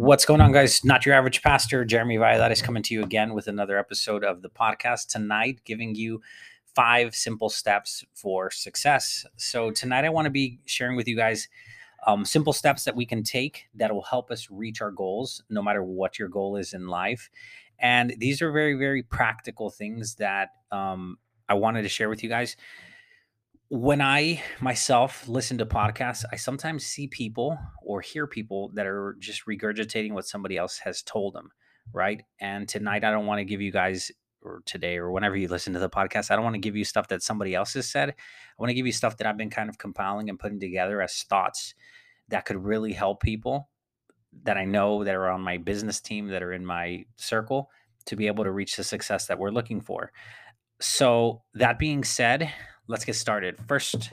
What's going on, guys? Not Your Average Pastor. Jeremy Violetta is coming to you again with another episode of the podcast tonight, giving you 5 simple steps for success. So tonight I want to be sharing with you guys simple steps that we can take that will help us reach our goals, no matter what your goal is in life. And these are very, very practical things that I wanted to share with you guys. When I myself listen to podcasts, I sometimes see people or hear people that are just regurgitating what somebody else has told them, right? And tonight, I don't want to give you guys, or today, or whenever you listen to the podcast, I don't want to give you stuff that somebody else has said. I want to give you stuff that I've been kind of compiling and putting together as thoughts that could really help people that I know that are on my business team, that are in my circle, to be able to reach the success that we're looking for. So that being said, let's get started. First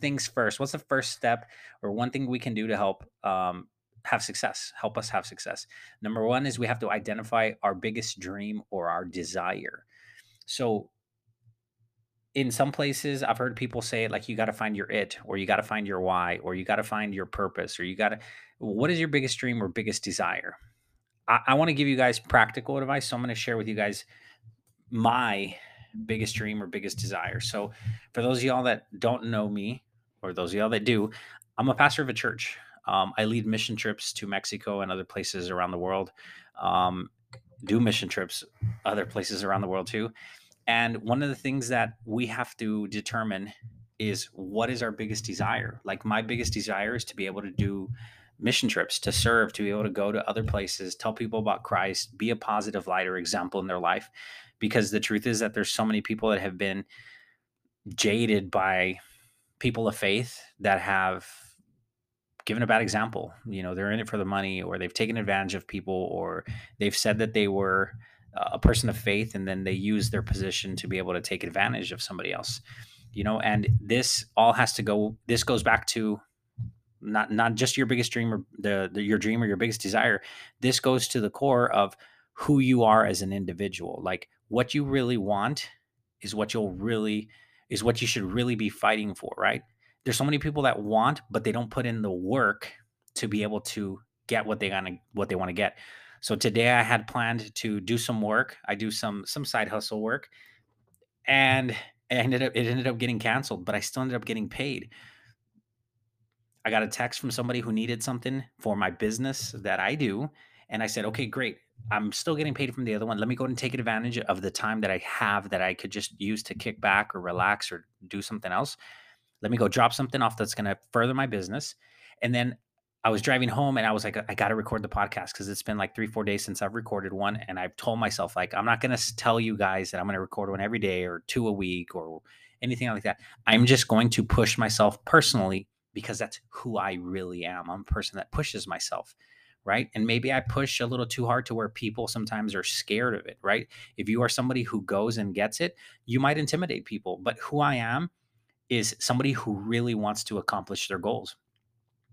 things first. What's the first step or one thing we can do to help have success, help us have success? Number one is we have to identify our biggest dream or our desire. So in some places, I've heard people say it like, you got to find your it, or you got to find your why, or you got to find your purpose, or you got to, what is your biggest dream or biggest desire? I want to give you guys practical advice. So I'm going to share with you guys my biggest dream or biggest desire. So for those of y'all that don't know me, or those of y'all that do, I'm a pastor of a church. I lead mission trips to Mexico and other places around the world, do mission trips other places around the world too. And one of the things that we have to determine is, what is our biggest desire? Like, my biggest desire is to be able to do mission trips, to serve, to be able to go to other places, tell people about Christ, be a positive light or example in their life. Because the truth is that there's so many people that have been jaded by people of faith that have given a bad example. You know, they're in it for the money, or they've taken advantage of people, or they've said that they were a person of faith, and then they use their position to be able to take advantage of somebody else. You know, and this all has to go, this goes back to not just your biggest dream or your dream or your biggest desire. This goes to the core of who you are as an individual. Like, what you really want is what you should really be fighting for, right? There's so many people that want, but they don't put in the work to be able to get what they want to get. So today I had planned to do some work. I do some side hustle work, and it ended up getting canceled, but I still ended up getting paid. I got a text from somebody who needed something for my business that I do. And I said, okay, great. I'm still getting paid from the other one. Let me go and take advantage of the time that I have that I could just use to kick back or relax or do something else. Let me go drop something off that's going to further my business. And then I was driving home and I was like, I got to record the podcast, because it's been like 3-4 days since I've recorded one. And I've told myself, like, I'm not going to tell you guys that I'm going to record one every day or 2 a week or anything like that. I'm just going to push myself personally, because that's who I really am. I'm a person that pushes myself. Right? And maybe I push a little too hard to where people sometimes are scared of it, right? If you are somebody who goes and gets it, you might intimidate people. But who I am is somebody who really wants to accomplish their goals.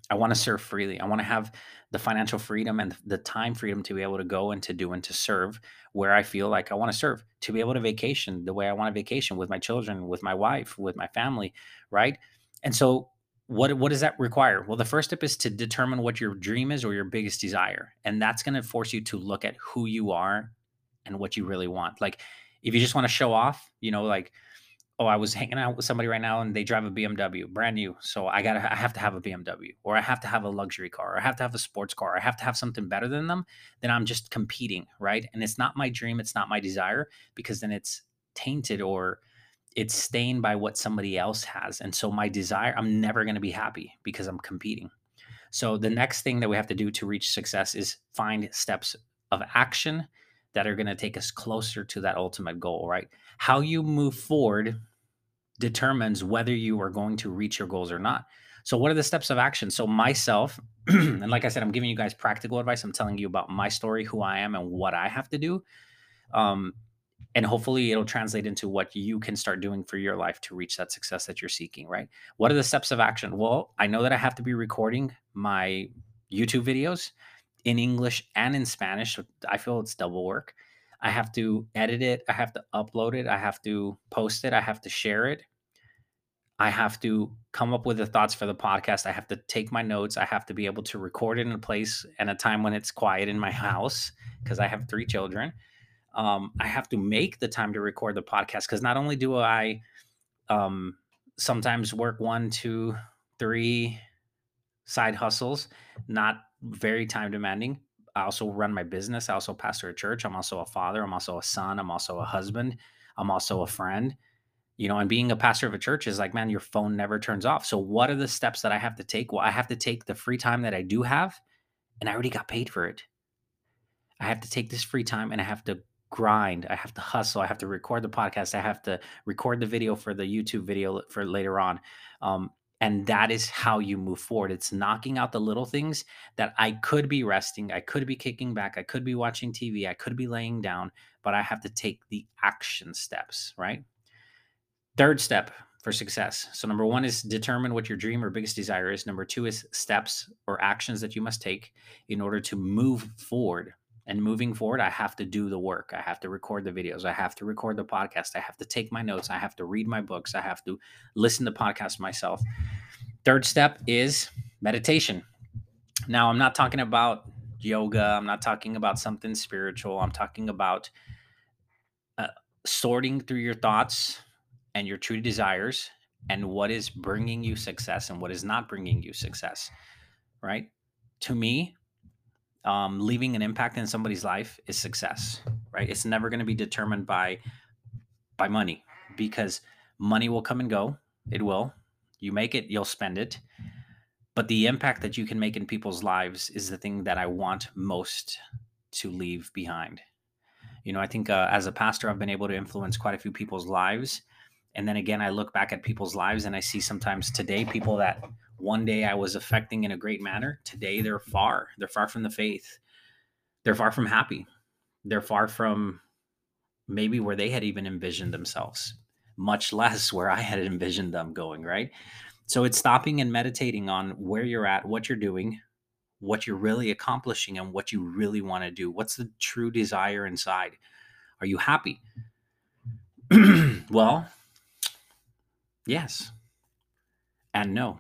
I want to serve freely. I want to have the financial freedom and the time freedom to be able to go and to serve where I feel like I want to serve, to be able to vacation the way I want to vacation with my children, with my wife, with my family, right? And so What does that require? Well, the first step is to determine what your dream is or your biggest desire. And that's going to force you to look at who you are and what you really want. Like, if you just want to show off, you know, like, oh, I was hanging out with somebody right now and they drive a BMW, brand new. So I have to have a BMW, or I have to have a luxury car, or I have to have a sports car, or I have to have something better than them. Then I'm just competing, right? And it's not my dream. It's not my desire, because then it's tainted, or it's stained by what somebody else has. And so my desire, I'm never going to be happy because I'm competing. So the next thing that we have to do to reach success is find steps of action that are going to take us closer to that ultimate goal, right? How you move forward determines whether you are going to reach your goals or not. So what are the steps of action? So myself, and like I said, I'm giving you guys practical advice. I'm telling you about my story, who I am, and what I have to do. And hopefully it'll translate into what you can start doing for your life to reach that success that you're seeking, right? What are the steps of action? Well, I know that I have to be recording my YouTube videos in English and in Spanish. So I feel it's double work. I have to edit it. I have to upload it. I have to post it. I have to share it. I have to come up with the thoughts for the podcast. I have to take my notes. I have to be able to record it in a place and a time when it's quiet in my house because I have 3 children. I have to make the time to record the podcast because not only do I sometimes work 1, 2, 3 side hustles, not very time demanding. I also run my business. I also pastor a church. I'm also a father. I'm also a son. I'm also a husband. I'm also a friend. You know, and being a pastor of a church is like, man, your phone never turns off. So what are the steps that I have to take? Well, I have to take the free time that I do have, and I already got paid for it. I have to take this free time and I have to grind. I have to hustle. I have to record the podcast. I have to record the video for the YouTube video for later on. And that is how you move forward. It's knocking out the little things that I could be resting. I could be kicking back. I could be watching TV. I could be laying down, but I have to take the action steps, right? Third step for success. So number 1 is determine what your dream or biggest desire is. Number 2 is steps or actions that you must take in order to move forward. And moving forward, I have to do the work. I have to record the videos. I have to record the podcast. I have to take my notes. I have to read my books. I have to listen to podcasts myself. Third step is meditation. Now, I'm not talking about yoga. I'm not talking about something spiritual. I'm talking about sorting through your thoughts and your true desires and what is bringing you success and what is not bringing you success, right? To me, leaving an impact in somebody's life is success, right? It's never going to be determined by money, because money will come and go. It will. You make it, you'll spend it. But the impact that you can make in people's lives is the thing that I want most to leave behind. You know, I think as a pastor, I've been able to influence quite a few people's lives. And then again, I look back at people's lives and I see sometimes today people that one day I was affecting in a great manner. Today, they're far. They're far from the faith. They're far from happy. They're far from maybe where they had even envisioned themselves, much less where I had envisioned them going, right? So it's stopping and meditating on where you're at, what you're doing, what you're really accomplishing, and what you really want to do. What's the true desire inside? Are you happy? Well, yes and no.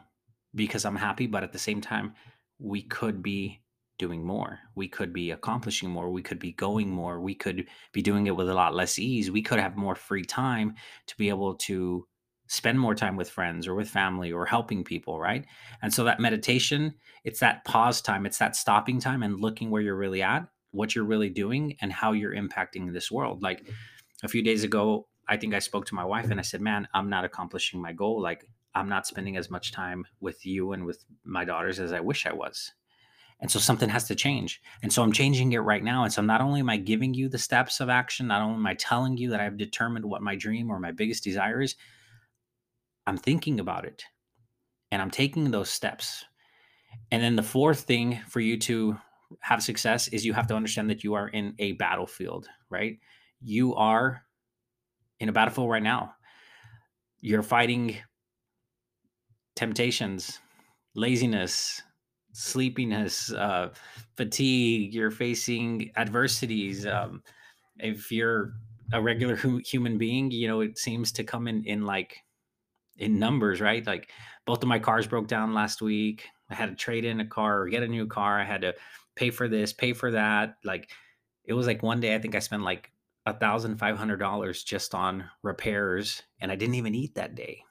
Because I'm happy, but at the same time, we could be doing more. We could be accomplishing more. We could be going more. We could be doing it with a lot less ease. We could have more free time to be able to spend more time with friends or with family or helping people, right? And so that meditation, it's that pause time. It's that stopping time and looking where you're really at, what you're really doing, and how you're impacting this world. Like a few days ago, I think I spoke to my wife and I said, man, I'm not accomplishing my goal. Like, I'm not spending as much time with you and with my daughters as I wish I was. And so something has to change. And so I'm changing it right now. And so not only am I giving you the steps of action, not only am I telling you that I've determined what my dream or my biggest desire is, I'm thinking about it and I'm taking those steps. And then the fourth thing for you to have success is you have to understand that you are in a battlefield, right? You are in a battlefield right now. You're fighting temptations, laziness, sleepiness, fatigue. You're facing adversities. If you're a regular human being, you know, it seems to come in numbers, right? Like both of my cars broke down last week. I had to trade in a car or get a new car. I had to pay for this, pay for that. Like it was like one day I think I spent like $1,500 just on repairs and I didn't even eat that day.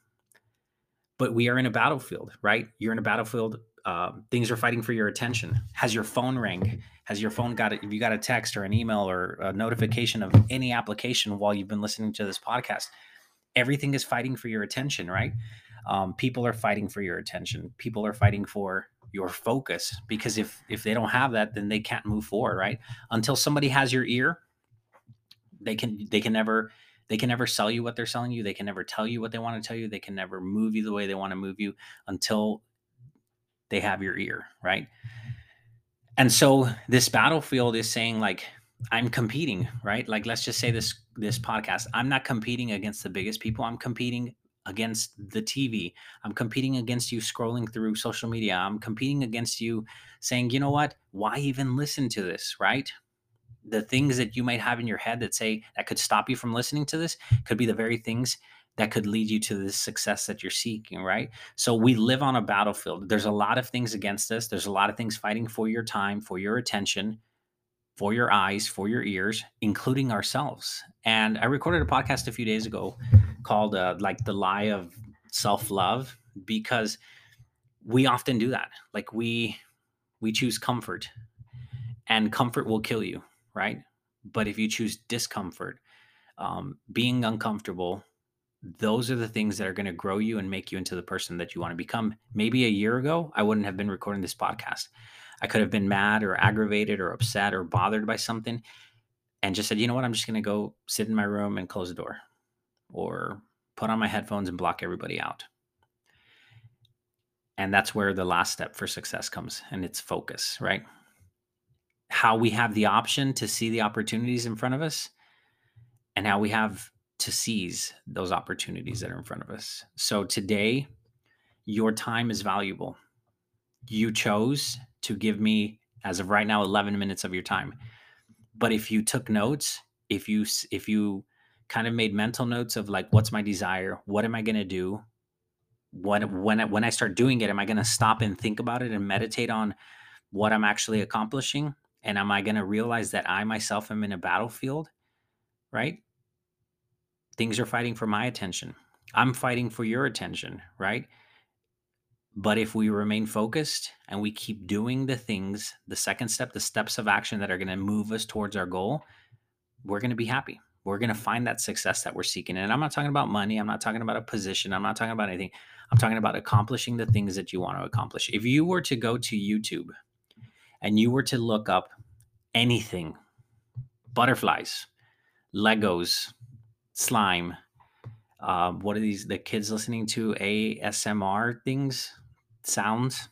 But we are in a battlefield, right? You're in a battlefield. Things are fighting for your attention. Has your phone rang? Has your phone got it? If you got a text or an email or a notification of any application while you've been listening to this podcast, everything is fighting for your attention, right? People are fighting for your attention. People are fighting for your focus, because if they don't have that, then they can't move forward, right? Until somebody has your ear, they can never sell you what they're selling you. They can never tell you what they want to tell you. They can never move you the way they want to move you until they have your ear, right? And so this battlefield is saying, like, I'm competing, right? Like, let's just say this podcast, I'm not competing against the biggest people. I'm competing against the TV. I'm competing against you scrolling through social media. I'm competing against you saying, you know what? Why even listen to this, right? The things that you might have in your head that could stop you from listening to this could be the very things that could lead you to the success that you're seeking, right? So we live on a battlefield. There's a lot of things against us. There's a lot of things fighting for your time, for your attention, for your eyes, for your ears, including ourselves. And I recorded a podcast a few days ago called The Lie of Self-Love, because we often do that. Like we choose comfort, and comfort will kill you, right? But if you choose discomfort, being uncomfortable, those are the things that are going to grow you and make you into the person that you want to become. Maybe a year ago, I wouldn't have been recording this podcast. I could have been mad or aggravated or upset or bothered by something and just said, you know what, I'm just going to go sit in my room and close the door or put on my headphones and block everybody out. And that's where the last step for success comes, and it's focus, right? How we have the option to see the opportunities in front of us and how we have to seize those opportunities that are in front of us. So today, your time is valuable. You chose to give me, as of right now, 11 minutes of your time. But if you took notes, if you kind of made mental notes of like, what's my desire? What am I going to do? When I start doing it, am I going to stop and think about it and meditate on what I'm actually accomplishing? And am I going to realize that I myself am in a battlefield, right? Things are fighting for my attention. I'm fighting for your attention, right? But if we remain focused and we keep doing the things, the second step, the steps of action that are going to move us towards our goal, we're going to be happy. We're going to find that success that we're seeking. And I'm not talking about money. I'm not talking about a position. I'm not talking about anything. I'm talking about accomplishing the things that you want to accomplish. If you were to go to YouTube and you were to look up anything, butterflies, Legos, slime, what are these, the kids listening to ASMR things, sounds,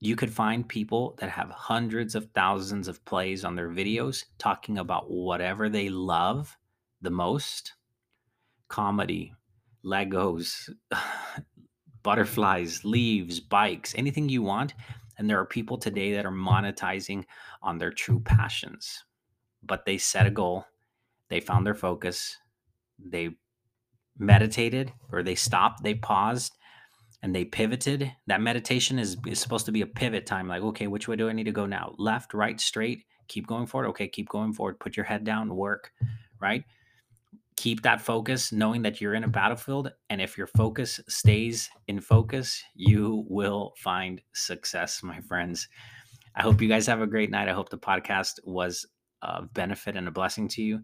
you could find people that have hundreds of thousands of plays on their videos talking about whatever they love the most. Comedy, Legos, butterflies, leaves, bikes, anything you want. And there are people today that are monetizing on their true passions, but they set a goal. They found their focus. They meditated, or they stopped, they paused, and they pivoted. That meditation is supposed to be a pivot time. Like, okay, which way do I need to go now? Left, right, straight, keep going forward. Okay, keep going forward. Put your head down, work, right? Keep that focus, knowing that you're in a battlefield. And if your focus stays in focus, you will find success, my friends. I hope you guys have a great night. I hope the podcast was a benefit and a blessing to you.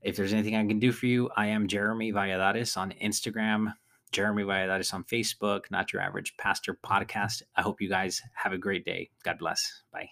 If there's anything I can do for you, I am Jeremy Violetta on Instagram, Jeremy Violetta on Facebook, Not Your Average Pastor Podcast. I hope you guys have a great day. God bless. Bye.